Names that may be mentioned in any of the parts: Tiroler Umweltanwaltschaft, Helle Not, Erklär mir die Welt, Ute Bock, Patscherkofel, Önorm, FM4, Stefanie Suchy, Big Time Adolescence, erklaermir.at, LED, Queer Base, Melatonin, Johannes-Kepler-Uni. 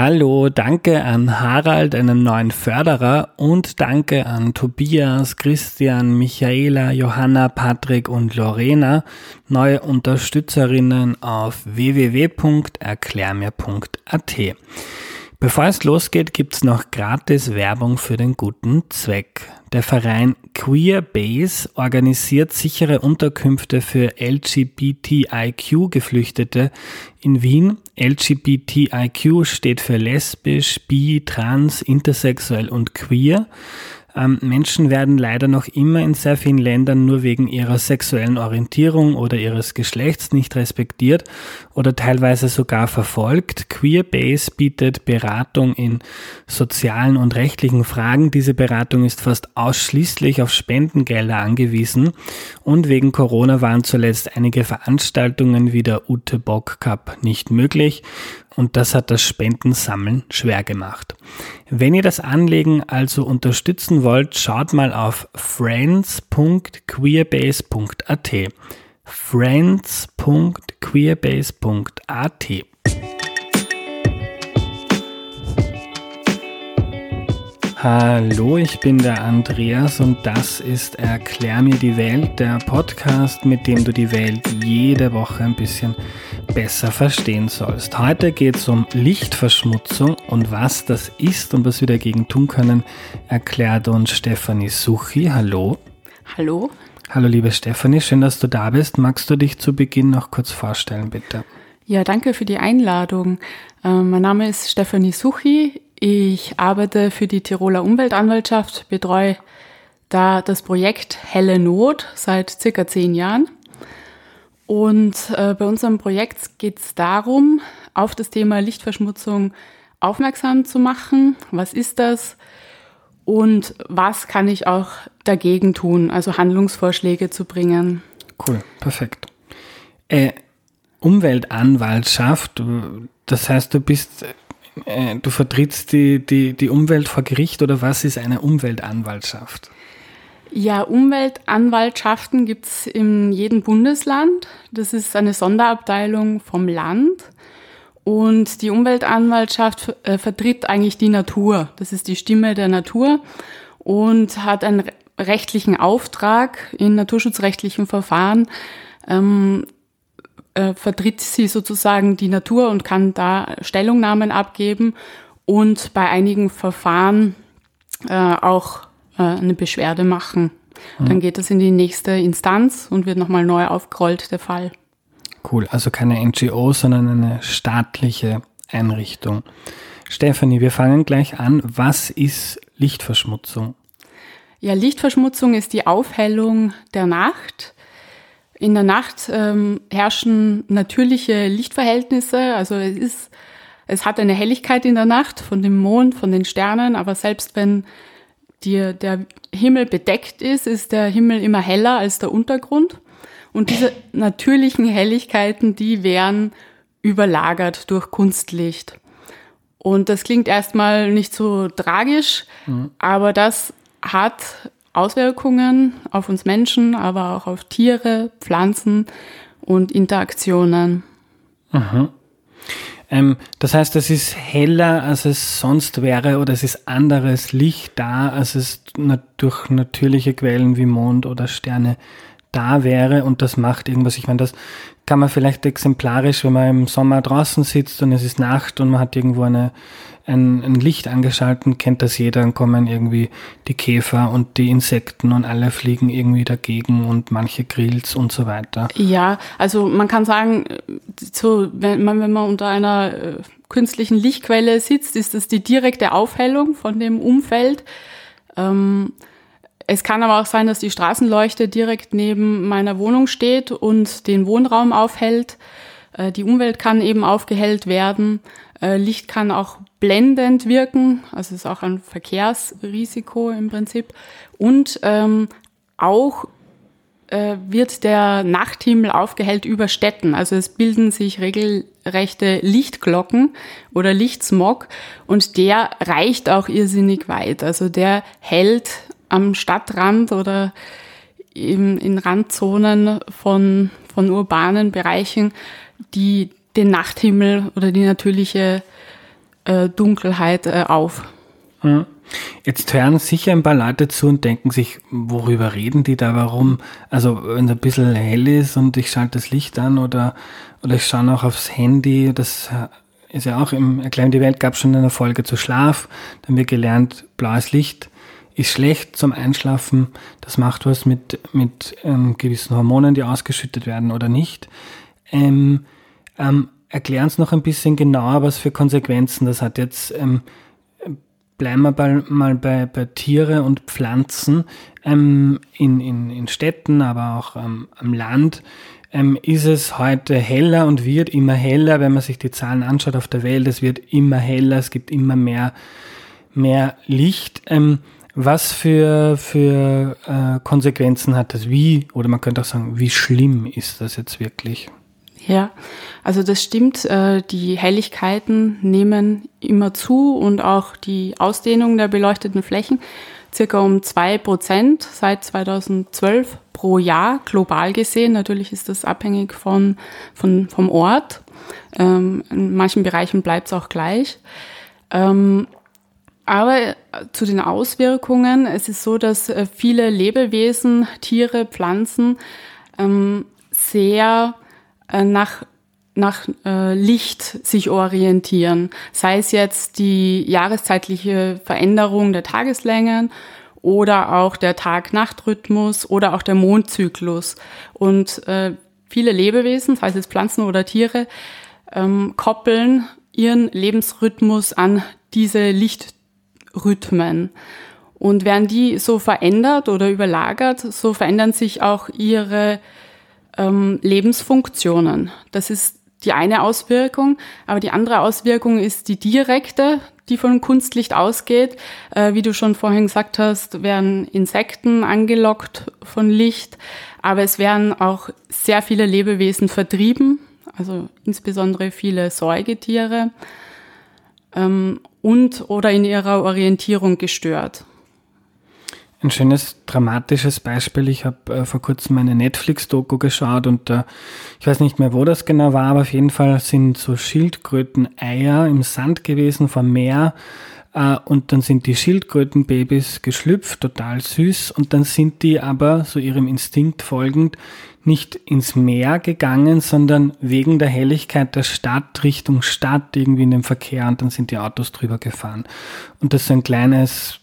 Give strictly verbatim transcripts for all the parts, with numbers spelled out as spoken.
Hallo, danke an Harald, einen neuen Förderer, und danke an Tobias, Christian, Michaela, Johanna, Patrick und Lorena, neue Unterstützerinnen auf w w w punkt erklär mir punkt a t. Bevor es losgeht, gibt's noch gratis Werbung für den guten Zweck. Der Verein Queer Base organisiert sichere Unterkünfte für L G B T I Q-Geflüchtete in Wien. L G B T I Q steht für lesbisch, bi, trans, intersexuell und queer. Ähm, Menschen werden leider noch immer in sehr vielen Ländern nur wegen ihrer sexuellen Orientierung oder ihres Geschlechts nicht respektiert oder teilweise sogar verfolgt. Queer Base bietet Beratung in sozialen und rechtlichen Fragen. Diese Beratung ist fast ausschließlich auf Spendengelder angewiesen, und wegen Corona waren zuletzt einige Veranstaltungen wie der Ute Bock Cup nicht möglich. Und das hat das Spendensammeln schwer gemacht. Wenn ihr das Anlegen also unterstützen wollt, schaut mal auf friends punkt queerbase punkt a t. friends punkt queerbase punkt a t. Hallo, ich bin der Andreas und das ist Erklär mir die Welt, der Podcast, mit dem du die Welt jede Woche ein bisschen besser verstehen sollst. Heute geht es um Lichtverschmutzung, und was das ist und was wir dagegen tun können, erklärt uns Stefanie Suchy. Hallo. Hallo. Hallo liebe Stefanie, schön, dass du da bist. Magst du dich zu Beginn noch kurz vorstellen, bitte? Ja, danke für die Einladung. Ähm, mein Name ist Stefanie Suchy. Ich arbeite für die Tiroler Umweltanwaltschaft, betreue da das Projekt Helle Not seit circa zehn Jahren. Und äh, bei unserem Projekt geht es darum, auf das Thema Lichtverschmutzung aufmerksam zu machen. Was ist das? Und was kann ich auch dagegen tun? Also Handlungsvorschläge zu bringen. Cool, perfekt. Äh, Umweltanwaltschaft, das heißt, du bist... Du vertrittst die, die, die Umwelt vor Gericht, oder was ist eine Umweltanwaltschaft? Ja, Umweltanwaltschaften gibt es in jedem Bundesland. Das ist eine Sonderabteilung vom Land. Und die Umweltanwaltschaft äh, vertritt eigentlich die Natur. Das ist die Stimme der Natur und hat einen rechtlichen Auftrag in naturschutzrechtlichen Verfahren. Ähm, vertritt sie sozusagen die Natur und kann da Stellungnahmen abgeben und bei einigen Verfahren äh, auch äh, eine Beschwerde machen. Mhm. Dann geht es in die nächste Instanz und wird nochmal neu aufgerollt, der Fall. Cool, also keine N G O, sondern eine staatliche Einrichtung. Stefanie, wir fangen gleich an. Was ist Lichtverschmutzung? Ja, Lichtverschmutzung ist die Aufhellung der Nacht. In der Nacht ähm, herrschen natürliche Lichtverhältnisse, also es ist, es hat eine Helligkeit in der Nacht von dem Mond, von den Sternen, aber selbst wenn die, der Himmel bedeckt ist, ist der Himmel immer heller als der Untergrund, und diese natürlichen Helligkeiten, die werden überlagert durch Kunstlicht. Und das klingt erstmal nicht so tragisch, mhm. aber das hat Auswirkungen auf uns Menschen, aber auch auf Tiere, Pflanzen und Interaktionen. Aha. Ähm, das heißt, es ist heller, als es sonst wäre, oder es ist anderes Licht da, als es na- durch natürliche Quellen wie Mond oder Sterne da wäre, und das macht irgendwas. Ich meine, das kann man vielleicht exemplarisch, wenn man im Sommer draußen sitzt und es ist Nacht und man hat irgendwo eine, ein, ein Licht angeschaltet, kennt das jeder, dann kommen irgendwie die Käfer und die Insekten und alle fliegen irgendwie dagegen und manche Grills und so weiter. Ja, also man kann sagen, so, wenn man, wenn man unter einer künstlichen Lichtquelle sitzt, ist das die direkte Aufhellung von dem Umfeld. Ähm, Es kann aber auch sein, dass die Straßenleuchte direkt neben meiner Wohnung steht und den Wohnraum aufhält. Die Umwelt kann eben aufgehellt werden. Licht kann auch blendend wirken, also ist auch ein Verkehrsrisiko im Prinzip. Und ähm, auch äh, wird der Nachthimmel aufgehellt über Städten. Also es bilden sich regelrechte Lichtglocken oder Lichtsmog, und der reicht auch irrsinnig weit. Also der hält am Stadtrand oder in, in Randzonen von, von urbanen Bereichen, die den Nachthimmel oder die natürliche äh, Dunkelheit äh, auf. Mhm. Jetzt hören sicher ein paar Leute zu und denken sich, worüber reden die da, warum? Also wenn es ein bisschen hell ist und ich schalte das Licht an oder, oder ich schaue noch aufs Handy, das ist ja auch im Erklär mir die Welt, gab es schon eine Folge zu Schlaf, da haben wir gelernt, blaues Licht ist schlecht zum Einschlafen, das macht was mit, mit ähm, gewissen Hormonen, die ausgeschüttet werden oder nicht. Ähm, ähm, erklär uns noch ein bisschen genauer, was für Konsequenzen das hat jetzt. Ähm, Bleiben wir bei, mal bei, bei Tiere und Pflanzen ähm, in, in, in Städten, aber auch ähm, am Land. Ähm, ist es heute heller und wird immer heller, wenn man sich die Zahlen anschaut auf der Welt. Es wird immer heller, es gibt immer mehr, mehr Licht. Ähm, was für, für äh, Konsequenzen hat das? Wie, oder man könnte auch sagen, wie schlimm ist das jetzt wirklich? Ja, also das stimmt, äh, die Helligkeiten nehmen immer zu und auch die Ausdehnung der beleuchteten Flächen circa um zwei Prozent seit zweitausendzwölf pro Jahr, global gesehen. Natürlich ist das abhängig von, von, vom Ort. Ähm, in manchen Bereichen bleibt es auch gleich. Ähm, aber zu den Auswirkungen, es ist so, dass äh, viele Lebewesen, Tiere, Pflanzen ähm, sehr nach, nach äh, Licht sich orientieren, sei es jetzt die jahreszeitliche Veränderung der Tageslängen oder auch der Tag-Nacht-Rhythmus oder auch der Mondzyklus. Und äh, viele Lebewesen, sei es jetzt Pflanzen oder Tiere, ähm, koppeln ihren Lebensrhythmus an diese Lichtrhythmen. Und werden die so verändert oder überlagert, so verändern sich auch ihre Lebensfunktionen. Das ist die eine Auswirkung, aber die andere Auswirkung ist die direkte, die von Kunstlicht ausgeht. Äh, wie du schon vorhin gesagt hast, werden Insekten angelockt von Licht, aber es werden auch sehr viele Lebewesen vertrieben, also insbesondere viele Säugetiere ähm, und oder in ihrer Orientierung gestört. Ein schönes, dramatisches Beispiel. Ich habe äh, vor kurzem eine Netflix-Doku geschaut und äh, ich weiß nicht mehr, wo das genau war, aber auf jeden Fall sind so Schildkröten-Eier im Sand gewesen vom Meer äh, und dann sind die Schildkrötenbabys geschlüpft, total süß, und dann sind die aber, so ihrem Instinkt folgend, nicht ins Meer gegangen, sondern wegen der Helligkeit der Stadt, Richtung Stadt, irgendwie in dem Verkehr, und dann sind die Autos drüber gefahren. Und das ist ein kleines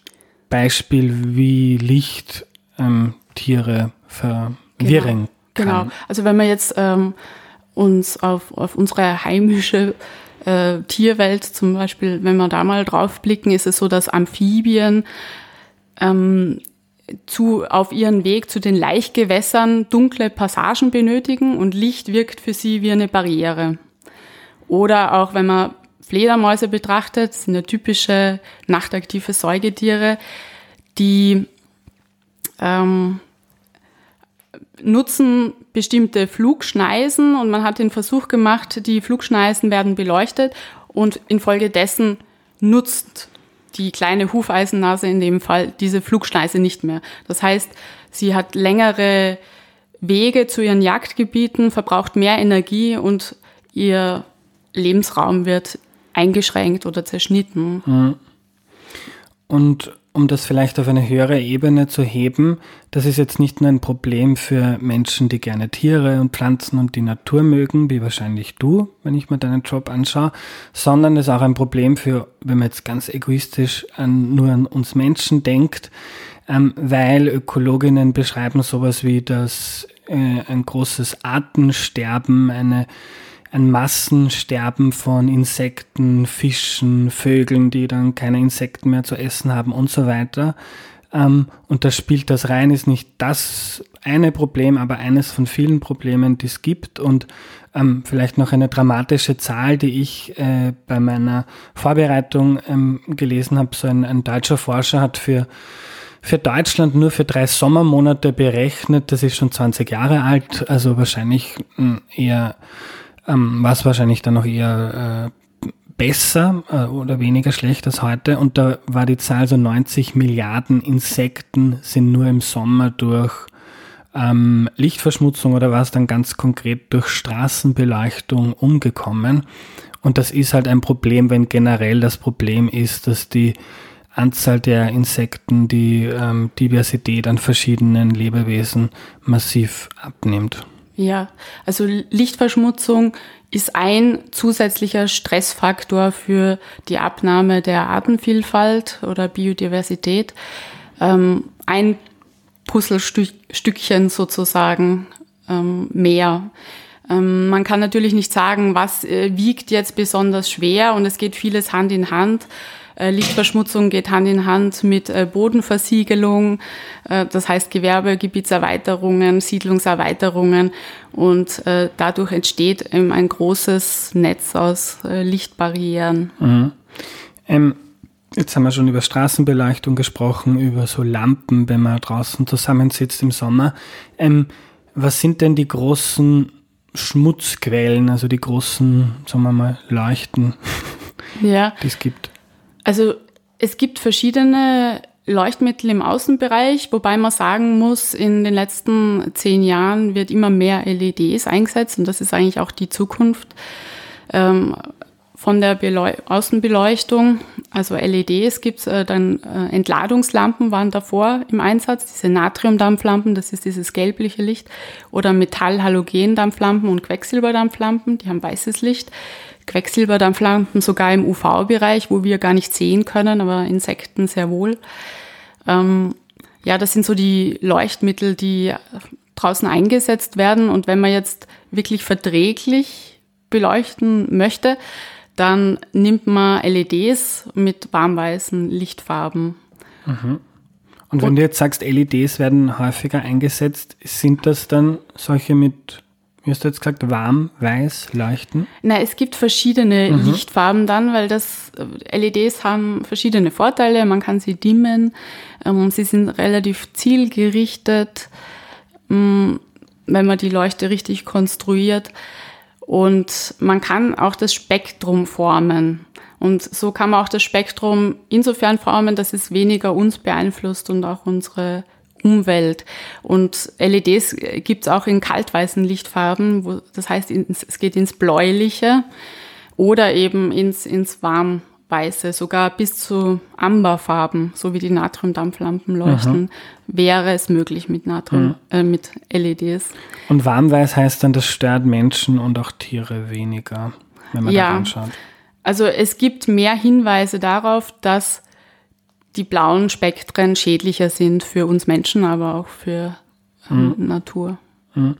Beispiel, wie Licht ähm, Tiere verwirren genau, kann. Genau, also wenn wir jetzt ähm, uns auf, auf unsere heimische äh, Tierwelt zum Beispiel, wenn wir da mal drauf blicken, ist es so, dass Amphibien ähm, zu, auf ihren Weg zu den Laichgewässern dunkle Passagen benötigen und Licht wirkt für sie wie eine Barriere. Oder auch wenn man Fledermäuse betrachtet, sind ja typische nachtaktive Säugetiere, die ähm, nutzen bestimmte Flugschneisen, und man hat den Versuch gemacht, die Flugschneisen werden beleuchtet und infolgedessen nutzt die kleine Hufeisennase in dem Fall diese Flugschneise nicht mehr. Das heißt, sie hat längere Wege zu ihren Jagdgebieten, verbraucht mehr Energie und ihr Lebensraum wird eingeschränkt oder zerschnitten. Und um das vielleicht auf eine höhere Ebene zu heben, das ist jetzt nicht nur ein Problem für Menschen, die gerne Tiere und Pflanzen und die Natur mögen, wie wahrscheinlich du, wenn ich mir deinen Job anschaue, sondern es ist auch ein Problem für, wenn man jetzt ganz egoistisch an, nur an uns Menschen denkt, ähm, weil Ökologinnen beschreiben sowas wie, dass äh, ein großes Artensterben, eine ein Massensterben von Insekten, Fischen, Vögeln, die dann keine Insekten mehr zu essen haben und so weiter. Ähm, und da spielt das rein, ist nicht das eine Problem, aber eines von vielen Problemen, die es gibt. Und ähm, vielleicht noch eine dramatische Zahl, die ich äh, bei meiner Vorbereitung ähm, gelesen habe. So ein, ein deutscher Forscher hat für für Deutschland nur für drei Sommermonate berechnet, das ist schon zwanzig Jahre alt, also wahrscheinlich eher Ähm, war es wahrscheinlich dann noch eher äh, besser äh, oder weniger schlecht als heute. Und da war die Zahl so neunzig Milliarden Insekten sind nur im Sommer durch ähm, Lichtverschmutzung oder was dann ganz konkret durch Straßenbeleuchtung umgekommen. Und das ist halt ein Problem, wenn generell das Problem ist, dass die Anzahl der Insekten, die ähm, Diversität an verschiedenen Lebewesen massiv abnimmt. Ja, also Lichtverschmutzung ist ein zusätzlicher Stressfaktor für die Abnahme der Artenvielfalt oder Biodiversität. Ähm, ein Puzzlestückchen sozusagen ähm, mehr. Ähm, man kann natürlich nicht sagen, was äh, wiegt jetzt besonders schwer, und es geht vieles Hand in Hand. Lichtverschmutzung geht Hand in Hand mit Bodenversiegelung, das heißt Gewerbegebietserweiterungen, Siedlungserweiterungen, und dadurch entsteht eben ein großes Netz aus Lichtbarrieren. Mhm. Ähm, jetzt haben wir schon über Straßenbeleuchtung gesprochen, über so Lampen, wenn man draußen zusammensitzt im Sommer. Ähm, was sind denn die großen Schmutzquellen, also die großen, sagen wir mal, Leuchten, ja. die es gibt? Also es gibt verschiedene Leuchtmittel im Außenbereich, wobei man sagen muss, in den letzten zehn Jahren wird immer mehr L E Ds eingesetzt, und das ist eigentlich auch die Zukunft ähm, von der Beleu- Außenbeleuchtung. Also L E Ds gibt es, äh, dann äh, Entladungslampen waren davor im Einsatz, diese Natriumdampflampen, das ist dieses gelbliche Licht, oder Metall-Halogen-Dampflampen und Quecksilberdampflampen, die haben weißes Licht. Quecksilberdampflampen sogar im U V-Bereich, wo wir gar nicht sehen können, aber Insekten sehr wohl. Ähm, ja, das sind so die Leuchtmittel, die draußen eingesetzt werden. Und wenn man jetzt wirklich verträglich beleuchten möchte, dann nimmt man L E Ds mit warmweißen Lichtfarben. Mhm. Und wenn Und, du jetzt sagst, L E Ds werden häufiger eingesetzt, sind das dann solche mit... Wie hast du jetzt gesagt, warm, weiß, leuchten? Na, es gibt verschiedene mhm. Lichtfarben dann, weil das L E Ds haben verschiedene Vorteile. Man kann sie dimmen, ähm, sie sind relativ zielgerichtet, mh, wenn man die Leuchte richtig konstruiert. Und man kann auch das Spektrum formen. Und so kann man auch das Spektrum insofern formen, dass es weniger uns beeinflusst und auch unsere Umwelt. Und L E Ds gibt es auch in kaltweißen Lichtfarben, wo, das heißt, ins, es geht ins Bläuliche oder eben ins, ins Warmweiße, sogar bis zu Amberfarben, so wie die Natriumdampflampen leuchten, mhm. wäre es möglich mit Natrium, mhm. äh, mit L E Ds. Und warmweiß heißt dann, das stört Menschen und auch Tiere weniger, wenn man ja. da anschaut. Also es gibt mehr Hinweise darauf, dass die blauen Spektren schädlicher sind für uns Menschen, aber auch für ähm, mhm. Natur. Mhm.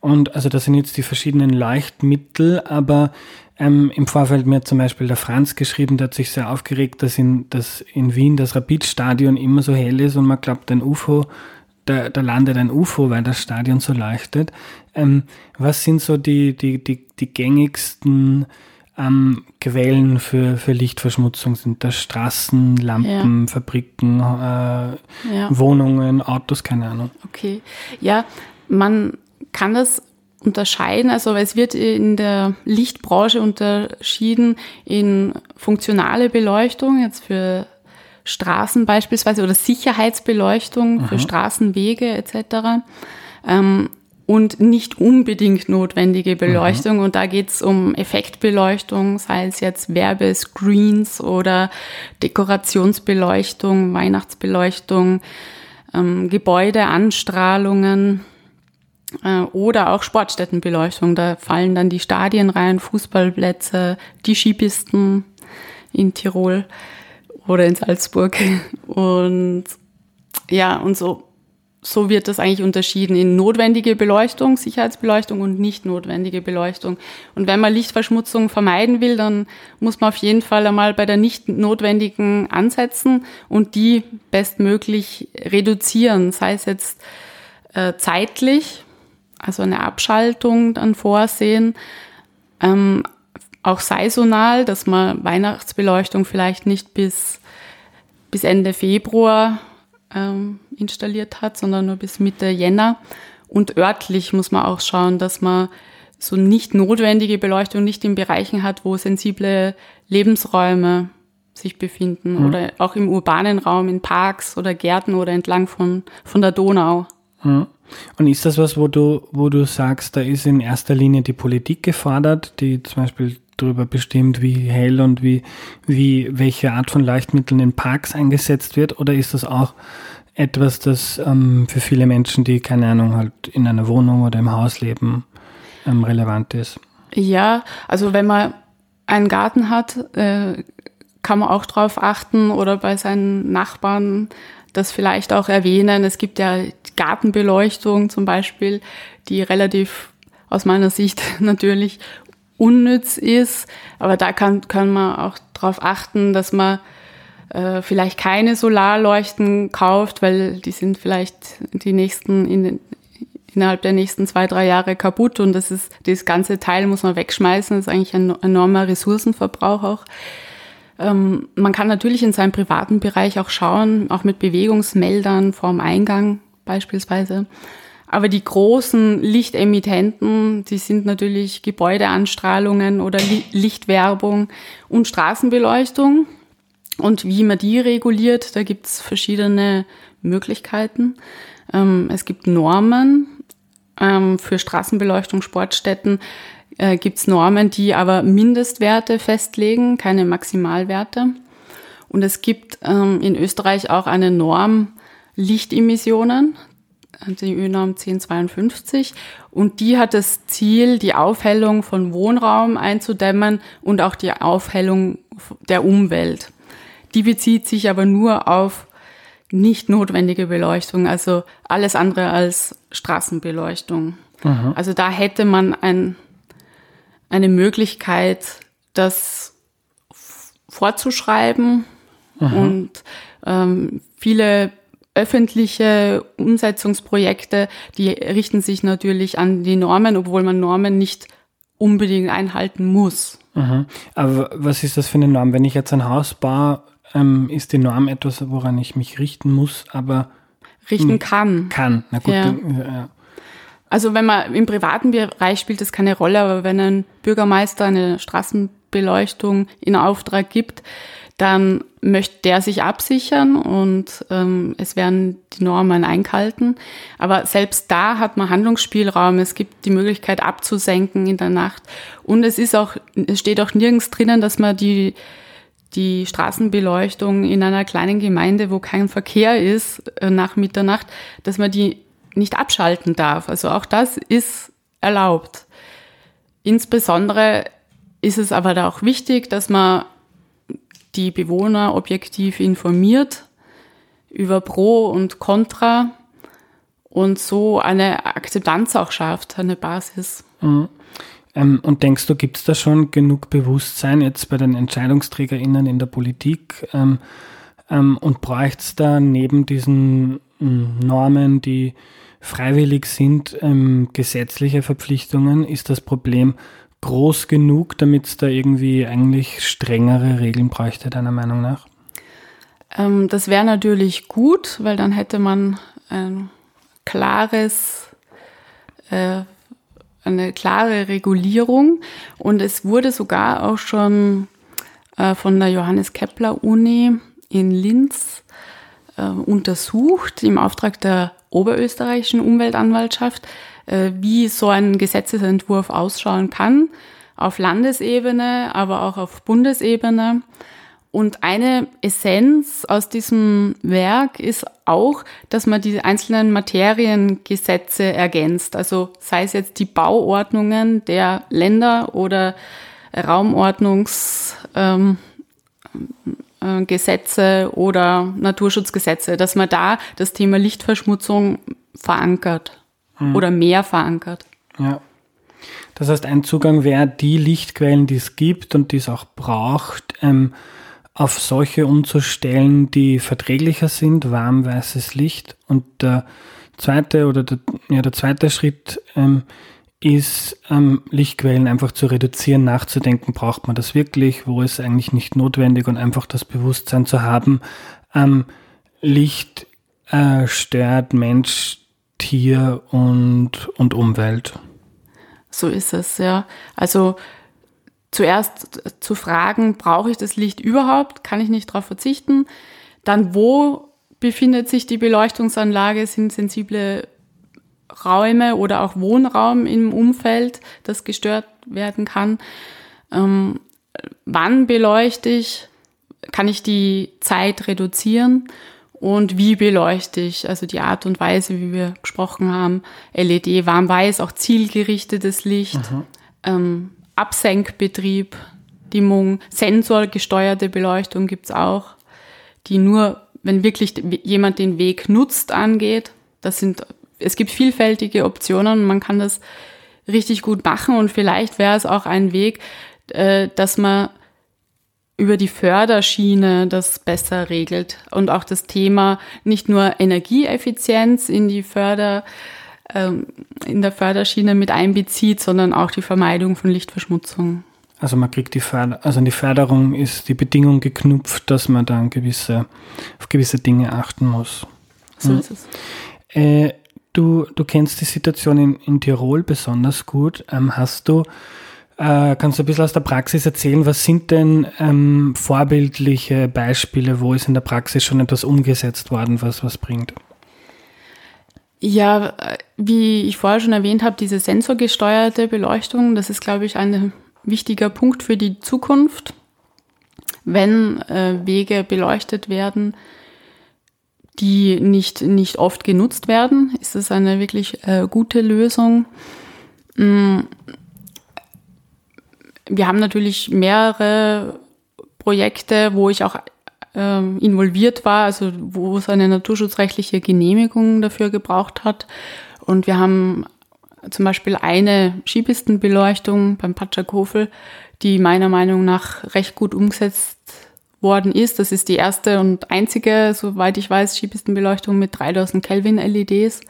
Und also das sind jetzt die verschiedenen Leuchtmittel, aber ähm, im Vorfeld mir zum Beispiel der Franz geschrieben, der hat sich sehr aufgeregt, dass in, dass in Wien das Rapid-Stadion immer so hell ist und man glaubt, ein U F O, da, da landet ein U F O, weil das Stadion so leuchtet. Ähm, was sind so die, die, die, die gängigsten Ähm, Quellen für, für Lichtverschmutzung? Sind das Straßen, Lampen, ja. Fabriken, äh, ja. Wohnungen, Autos, keine Ahnung. Okay, ja, man kann das unterscheiden. Also es wird in der Lichtbranche unterschieden in funktionale Beleuchtung, jetzt für Straßen beispielsweise, oder Sicherheitsbeleuchtung mhm. für Straßenwege et cetera, ähm, und nicht unbedingt notwendige Beleuchtung. Mhm. Und da geht's um Effektbeleuchtung, sei es jetzt Werbescreens oder Dekorationsbeleuchtung, Weihnachtsbeleuchtung, ähm, Gebäudeanstrahlungen äh, oder auch Sportstättenbeleuchtung. Da fallen dann die Stadien rein, Fußballplätze, die Skipisten in Tirol oder in Salzburg. Und ja, und so. So wird das eigentlich unterschieden in notwendige Beleuchtung, Sicherheitsbeleuchtung und nicht notwendige Beleuchtung. Und wenn man Lichtverschmutzung vermeiden will, dann muss man auf jeden Fall einmal bei der nicht notwendigen ansetzen und die bestmöglich reduzieren. Sei es jetzt äh, zeitlich, also eine Abschaltung dann vorsehen, ähm, auch saisonal, dass man Weihnachtsbeleuchtung vielleicht nicht bis, bis Ende Februar installiert hat, sondern nur bis Mitte Jänner. Und örtlich muss man auch schauen, dass man so nicht notwendige Beleuchtung nicht in Bereichen hat, wo sensible Lebensräume sich befinden mhm. oder auch im urbanen Raum, in Parks oder Gärten oder entlang von, von der Donau. Mhm. Und ist das was, wo du, wo du sagst, da ist in erster Linie die Politik gefordert, die zum Beispiel darüber bestimmt, wie hell und wie, wie welche Art von Leuchtmitteln in Parks eingesetzt wird? Oder ist das auch etwas, das ähm, für viele Menschen, die, keine Ahnung, halt in einer Wohnung oder im Haus leben, ähm, relevant ist? Ja, also wenn man einen Garten hat, äh, kann man auch drauf achten oder bei seinen Nachbarn das vielleicht auch erwähnen. Es gibt ja Gartenbeleuchtung zum Beispiel, die relativ aus meiner Sicht natürlich unnütz ist, aber da kann, kann man auch darauf achten, dass man äh, vielleicht keine Solarleuchten kauft, weil die sind vielleicht die nächsten in den, innerhalb der nächsten zwei, drei Jahre kaputt und das ist das ganze Teil muss man wegschmeißen. Das ist eigentlich ein enormer Ressourcenverbrauch auch. Ähm, man kann natürlich in seinem privaten Bereich auch schauen, auch mit Bewegungsmeldern vorm Eingang beispielsweise. Aber die großen Lichtemittenten, die sind natürlich Gebäudeanstrahlungen oder Lichtwerbung und Straßenbeleuchtung. Und wie man die reguliert, da gibt es verschiedene Möglichkeiten. Es gibt Normen für Straßenbeleuchtung, Sportstätten. Gibt es Normen, die aber Mindestwerte festlegen, keine Maximalwerte. Und es gibt in Österreich auch eine Norm Lichtemissionen, die Önorm zehn zweiundfünfzig, und die hat das Ziel, die Aufhellung von Wohnraum einzudämmen und auch die Aufhellung der Umwelt. Die bezieht sich aber nur auf nicht notwendige Beleuchtung, also alles andere als Straßenbeleuchtung. Mhm. Also da hätte man ein, eine Möglichkeit, das vorzuschreiben. Mhm. Und ähm, viele öffentliche Umsetzungsprojekte, die richten sich natürlich an die Normen, obwohl man Normen nicht unbedingt einhalten muss. Mhm. Aber was ist das für eine Norm? Wenn ich jetzt ein Haus baue, ähm, ist die Norm etwas, woran ich mich richten muss, aber... Richten kann. Kann, na gut. Ja. Dann, ja. Also wenn man im privaten Bereich spielt, das keine Rolle, aber wenn ein Bürgermeister eine Straßenbeleuchtung in Auftrag gibt, dann möchte der sich absichern und ähm, es werden die Normen eingehalten. Aber selbst da hat man Handlungsspielraum. Es gibt die Möglichkeit abzusenken in der Nacht. Und es ist auch, es steht auch nirgends drinnen, dass man die, die Straßenbeleuchtung in einer kleinen Gemeinde, wo kein Verkehr ist, nach Mitternacht, dass man die nicht abschalten darf. Also auch das ist erlaubt. Insbesondere ist es aber da auch wichtig, dass man die Bewohner objektiv informiert über Pro und Contra und so eine Akzeptanz auch schafft, eine Basis. Mhm. Ähm, und denkst du, gibt es da schon genug Bewusstsein jetzt bei den EntscheidungsträgerInnen in der Politik? Ähm, ähm, und bräuchte es da neben diesen ähm, Normen, die freiwillig sind, ähm, gesetzliche Verpflichtungen? Ist das Problem groß genug, damit es da irgendwie eigentlich strengere Regeln bräuchte, deiner Meinung nach? Ähm, das wäre natürlich gut, weil dann hätte man ein klares, äh, eine klare Regulierung. Und es wurde sogar auch schon äh, von der Johannes-Kepler-Uni in Linz äh, untersucht, im Auftrag der Oberösterreichischen Umweltanwaltschaft, wie so ein Gesetzesentwurf ausschauen kann, auf Landesebene, aber auch auf Bundesebene. Und eine Essenz aus diesem Werk ist auch, dass man die einzelnen Materiengesetze ergänzt. Also sei es jetzt die Bauordnungen der Länder oder Raumordnungs, ähm, äh, Gesetze oder Naturschutzgesetze, dass man da das Thema Lichtverschmutzung verankert. Oder mehr verankert. Ja. Das heißt, ein Zugang wäre, die Lichtquellen, die es gibt und die es auch braucht, ähm, auf solche umzustellen, die verträglicher sind, warm, weißes Licht. Und der zweite oder der, ja, der zweite Schritt ähm, ist, ähm, Lichtquellen einfach zu reduzieren, nachzudenken, braucht man das wirklich, wo ist eigentlich nicht notwendig und einfach das Bewusstsein zu haben, ähm, Licht äh, stört Mensch, Tier und, und Umwelt. So ist es, ja. Also zuerst zu fragen, brauche ich das Licht überhaupt? Kann ich nicht darauf verzichten? Dann, wo befindet sich die Beleuchtungsanlage? Sind sensible Räume oder auch Wohnraum im Umfeld, das gestört werden kann? ähm, wann beleuchte ich, kann ich die Zeit reduzieren und wie beleuchte ich, also die Art und Weise, wie wir gesprochen haben, L E D, warm-weiß, auch zielgerichtetes Licht, ähm, Absenkbetrieb, Dimmung, sensorgesteuerte Beleuchtung gibt's auch, die nur, wenn wirklich jemand den Weg nutzt, angeht. Das sind, es gibt vielfältige Optionen und man kann das richtig gut machen und vielleicht wäre es auch ein Weg, äh, dass man über die Förderschiene das besser regelt und auch das Thema nicht nur Energieeffizienz in die Förder, ähm, in der Förderschiene mit einbezieht, sondern auch die Vermeidung von Lichtverschmutzung. Also man kriegt die Förder, also die Förderung ist die Bedingung geknüpft, dass man dann gewisse, auf gewisse Dinge achten muss. So hm. ist es. Äh, du, du kennst die Situation in, in Tirol besonders gut. Ähm, hast du Äh, kannst du ein bisschen aus der Praxis erzählen, was sind denn ähm, vorbildliche Beispiele, wo ist in der Praxis schon etwas umgesetzt worden, was was bringt? Ja, wie ich vorher schon erwähnt habe, diese sensorgesteuerte Beleuchtung, das ist, glaube ich, ein wichtiger Punkt für die Zukunft, wenn äh, Wege beleuchtet werden, die nicht, nicht oft genutzt werden, ist das eine wirklich äh, gute Lösung. Mm. Wir haben natürlich mehrere Projekte, wo ich auch ähm, involviert war, also wo es eine naturschutzrechtliche Genehmigung dafür gebraucht hat. Und wir haben zum Beispiel eine Skipistenbeleuchtung beim Patscherkofel, die meiner Meinung nach recht gut umgesetzt worden ist. Das ist die erste und einzige, soweit ich weiß, Skipistenbeleuchtung mit dreitausend Kelvin L E Ds.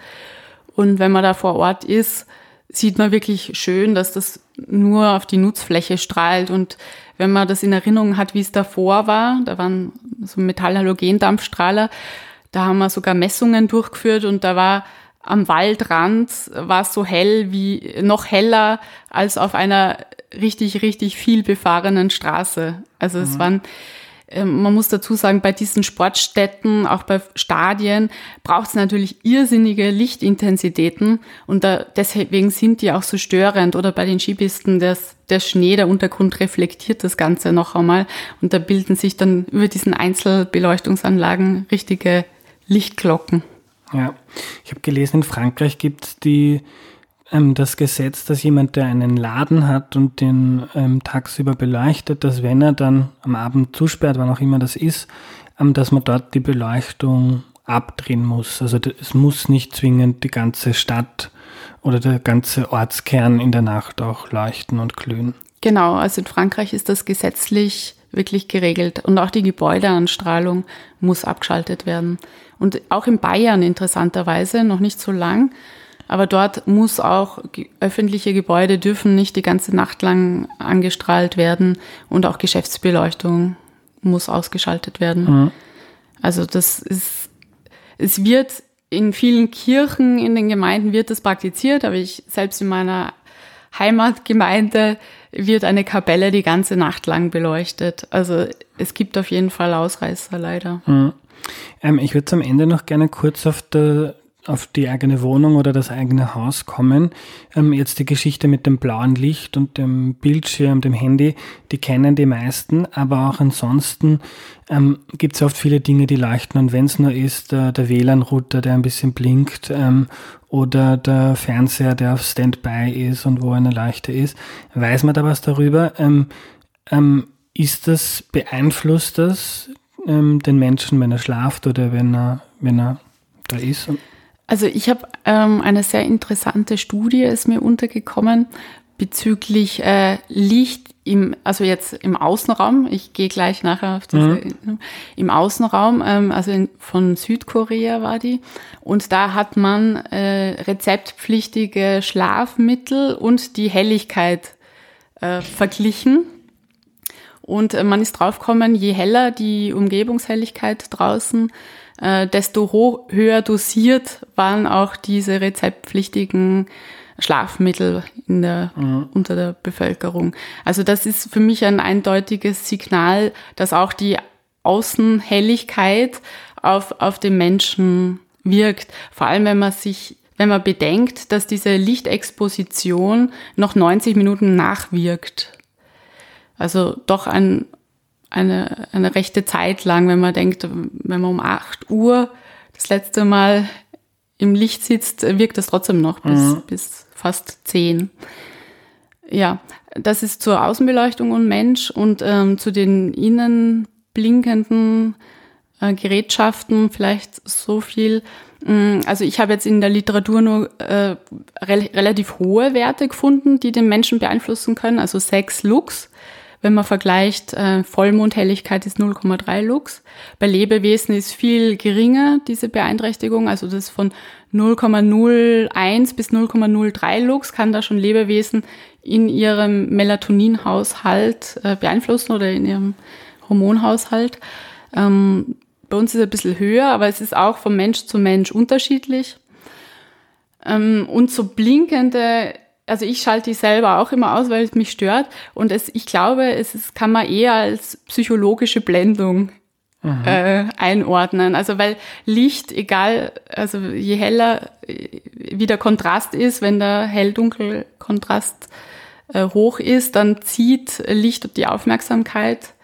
Und wenn man da vor Ort ist, sieht man wirklich schön, dass das nur auf die Nutzfläche strahlt. Und wenn man das in Erinnerung hat, wie es davor war, da waren so Metallhalogendampfstrahler, da haben wir sogar Messungen durchgeführt und da war am Waldrand, war es so hell wie, noch heller als auf einer richtig, richtig viel befahrenen Straße. Also mhm. es waren, man muss dazu sagen, bei diesen Sportstätten, auch bei Stadien, braucht es natürlich irrsinnige Lichtintensitäten und da, deswegen sind die auch so störend. Oder bei den Skipisten, das, der Schnee, der Untergrund reflektiert das Ganze noch einmal und da bilden sich dann über diesen Einzelbeleuchtungsanlagen richtige Lichtglocken. Ja, ich habe gelesen, in Frankreich gibt es die... das Gesetz, dass jemand, der einen Laden hat und den ähm, tagsüber beleuchtet, dass wenn er dann am Abend zusperrt, wann auch immer das ist, ähm, dass man dort die Beleuchtung abdrehen muss. Also das, es muss nicht zwingend die ganze Stadt oder der ganze Ortskern in der Nacht auch leuchten und glühen. Genau, also in Frankreich ist das gesetzlich wirklich geregelt und auch die Gebäudeanstrahlung muss abgeschaltet werden. Und auch in Bayern interessanterweise, noch nicht so lang, aber dort muss auch, öffentliche Gebäude dürfen nicht die ganze Nacht lang angestrahlt werden und auch Geschäftsbeleuchtung muss ausgeschaltet werden. Mhm. Also das ist, es wird in vielen Kirchen, in den Gemeinden wird das praktiziert, aber ich selbst in meiner Heimatgemeinde wird eine Kapelle die ganze Nacht lang beleuchtet. Also es gibt auf jeden Fall Ausreißer leider. Mhm. Ähm, ich würde zum Ende noch gerne kurz auf der auf die eigene Wohnung oder das eigene Haus kommen. Ähm, jetzt die Geschichte mit dem blauen Licht und dem Bildschirm, dem Handy, die kennen die meisten, aber auch ansonsten ähm, gibt es oft viele Dinge, die leuchten. Und wenn es nur ist, äh, der W L A N-Router, der ein bisschen blinkt ähm, oder der Fernseher, der auf Standby ist und wo eine Leuchte ist, weiß man da was darüber? Ähm, ähm, ist das, beeinflusst das ähm, den Menschen, wenn er schlaft oder wenn er, wenn er da ist? Also ich habe ähm, eine sehr interessante Studie, ist mir untergekommen, bezüglich äh, Licht im, also jetzt im Außenraum. Ich gehe gleich nachher auf das. Mhm. Im Außenraum, ähm, also in, von Südkorea war die. Und da hat man äh, rezeptpflichtige Schlafmittel und die Helligkeit äh, verglichen. Und äh, man ist draufgekommen, je heller die Umgebungshelligkeit draußen, Äh, desto ho- höher dosiert waren auch diese rezeptpflichtigen Schlafmittel in der, mhm. unter der Bevölkerung. Also das ist für mich ein eindeutiges Signal, dass auch die Außenhelligkeit auf, auf den Menschen wirkt. Vor allem, wenn man sich, wenn man bedenkt, dass diese Lichtexposition noch neunzig Minuten nachwirkt. Also doch ein, eine, eine rechte Zeit lang, wenn man denkt, wenn man um acht Uhr das letzte Mal im Licht sitzt, wirkt das trotzdem noch bis, mhm. bis fast zehn. Ja, das ist zur Außenbeleuchtung und Mensch und ähm, zu den innen blinkenden äh, Gerätschaften vielleicht so viel. Also ich habe jetzt in der Literatur nur äh, re- relativ hohe Werte gefunden, die den Menschen beeinflussen können, also sechs Lux. Wenn man vergleicht, äh, Vollmondhelligkeit ist null Komma drei Lux. Bei Lebewesen ist viel geringer diese Beeinträchtigung, also das von null Komma null eins bis null Komma null drei Lux kann da schon Lebewesen in ihrem Melatoninhaushalt äh, beeinflussen oder in ihrem Hormonhaushalt. Ähm, bei uns ist es ein bisschen höher, aber es ist auch von Mensch zu Mensch unterschiedlich. Ähm, und so blinkende, also ich schalte die selber auch immer aus, weil es mich stört. Und es, ich glaube, es ist, kann man eher als psychologische Blendung äh, einordnen. Also weil Licht, egal, also je heller, wie der Kontrast ist, wenn der Hell-Dunkel-Kontrast äh, hoch ist, dann zieht Licht die Aufmerksamkeit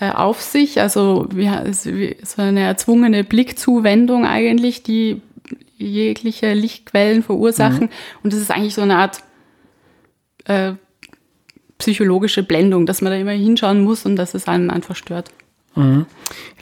äh, auf sich. Also wie, so eine erzwungene Blickzuwendung eigentlich, die jegliche Lichtquellen verursachen. Mhm. Und das ist eigentlich so eine Art äh, psychologische Blendung, dass man da immer hinschauen muss und dass es einem einfach stört. Mhm.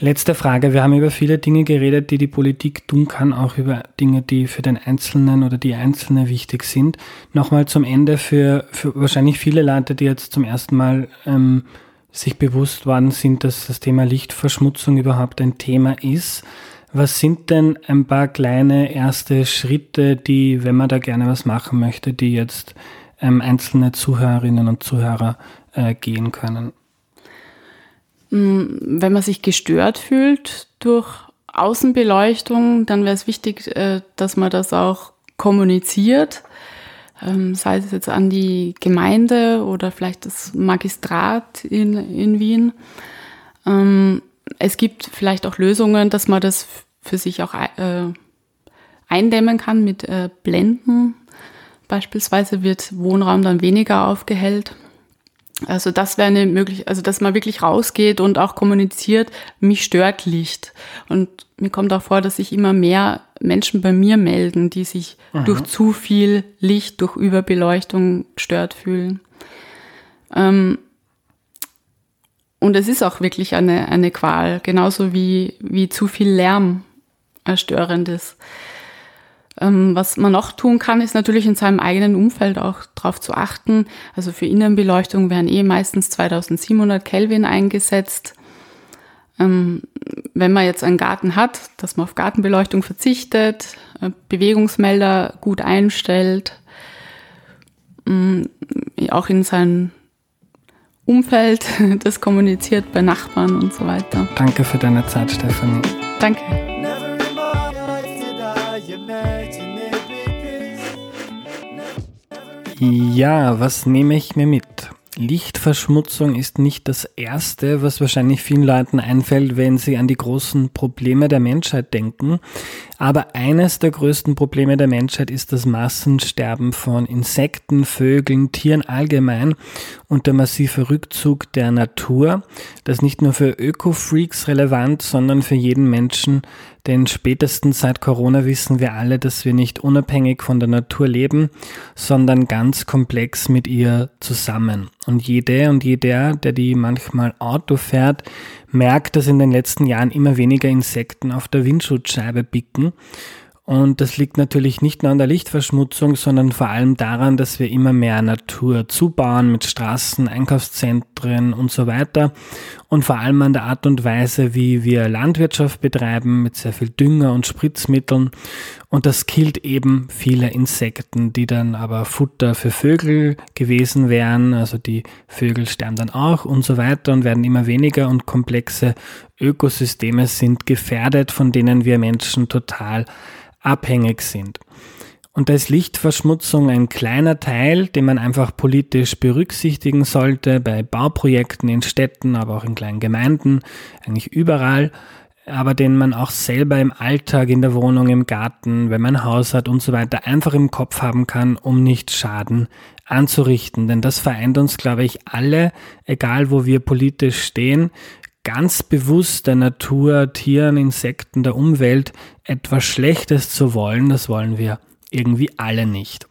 Letzte Frage. Wir haben über viele Dinge geredet, die die Politik tun kann, auch über Dinge, die für den Einzelnen oder die Einzelne wichtig sind. Nochmal zum Ende für, für wahrscheinlich viele Leute, die jetzt zum ersten Mal ähm, sich bewusst worden sind, dass das Thema Lichtverschmutzung überhaupt ein Thema ist. Was sind denn ein paar kleine erste Schritte, die, wenn man da gerne was machen möchte, die jetzt ähm, einzelne Zuhörerinnen und Zuhörer äh, gehen können? Wenn man sich gestört fühlt durch Außenbeleuchtung, dann wäre es wichtig, äh, dass man das auch kommuniziert, ähm, sei es jetzt an die Gemeinde oder vielleicht das Magistrat in, in Wien. Ähm, es gibt vielleicht auch Lösungen, dass man das für sich auch äh, eindämmen kann mit äh, Blenden. Beispielsweise wird Wohnraum dann weniger aufgehellt. Also das wäre eine Möglichkeit, also dass man wirklich rausgeht und auch kommuniziert, mich stört Licht. Und mir kommt auch vor, dass sich immer mehr Menschen bei mir melden, die sich Aha. durch zu viel Licht, durch Überbeleuchtung gestört fühlen. Ähm, Und es ist auch wirklich eine, eine Qual, genauso wie, wie zu viel Lärm störend ist. Ähm, was man noch tun kann, ist natürlich in seinem eigenen Umfeld auch darauf zu achten. Also für Innenbeleuchtung werden eh meistens zweitausendsiebenhundert Kelvin eingesetzt. Ähm, wenn man jetzt einen Garten hat, dass man auf Gartenbeleuchtung verzichtet, Bewegungsmelder gut einstellt, ähm, auch in seinen Umfeld, das kommuniziert bei Nachbarn und so weiter. Danke für deine Zeit, Stefanie. Danke. Ja, was nehme ich mir mit? Lichtverschmutzung ist nicht das Erste, was wahrscheinlich vielen Leuten einfällt, wenn sie an die großen Probleme der Menschheit denken. Aber eines der größten Probleme der Menschheit ist das Massensterben von Insekten, Vögeln, Tieren allgemein und der massive Rückzug der Natur. Das ist nicht nur für Öko-Freaks relevant, sondern für jeden Menschen, denn spätestens seit Corona wissen wir alle, dass wir nicht unabhängig von der Natur leben, sondern ganz komplex mit ihr zusammen. Und jede und jeder, der die manchmal Auto fährt, merkt, dass in den letzten Jahren immer weniger Insekten auf der Windschutzscheibe picken. Und das liegt natürlich nicht nur an der Lichtverschmutzung, sondern vor allem daran, dass wir immer mehr Natur zubauen mit Straßen, Einkaufszentren und so weiter. Und vor allem an der Art und Weise, wie wir Landwirtschaft betreiben mit sehr viel Dünger und Spritzmitteln. Und das killt eben viele Insekten, die dann aber Futter für Vögel gewesen wären. Also die Vögel sterben dann auch und so weiter und werden immer weniger und komplexe Ökosysteme sind gefährdet, von denen wir Menschen total abhängig sind. Und da ist Lichtverschmutzung ein kleiner Teil, den man einfach politisch berücksichtigen sollte, bei Bauprojekten in Städten, aber auch in kleinen Gemeinden, eigentlich überall, aber den man auch selber im Alltag, in der Wohnung, im Garten, wenn man ein Haus hat und so weiter, einfach im Kopf haben kann, um nicht Schaden anzurichten. Denn das vereint uns, glaube ich, alle, egal wo wir politisch stehen, ganz bewusst der Natur, Tieren, Insekten, der Umwelt etwas Schlechtes zu wollen. Das wollen wir irgendwie alle nicht.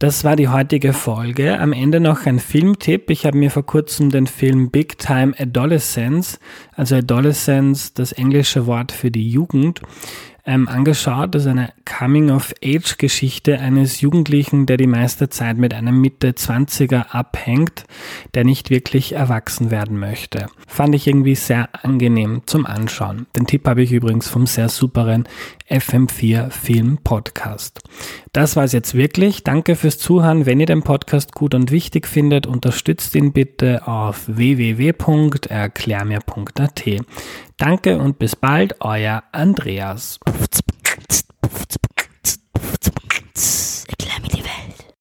Das war die heutige Folge. Am Ende noch ein Filmtipp. Ich habe mir vor kurzem den Film Big Time Adolescence, also Adolescence, das englische Wort für die Jugend, ähm, angeschaut. Das ist eine Coming-of-Age-Geschichte eines Jugendlichen, der die meiste Zeit mit einem Mitte-zwanziger abhängt, der nicht wirklich erwachsen werden möchte. Fand ich irgendwie sehr angenehm zum Anschauen. Den Tipp habe ich übrigens vom sehr superen F M vier Film Podcast. Das war es jetzt wirklich. Danke fürs Zuhören. Wenn ihr den Podcast gut und wichtig findet, unterstützt ihn bitte auf w w w punkt erklär mir punkt a t. Danke und bis bald, euer Andreas.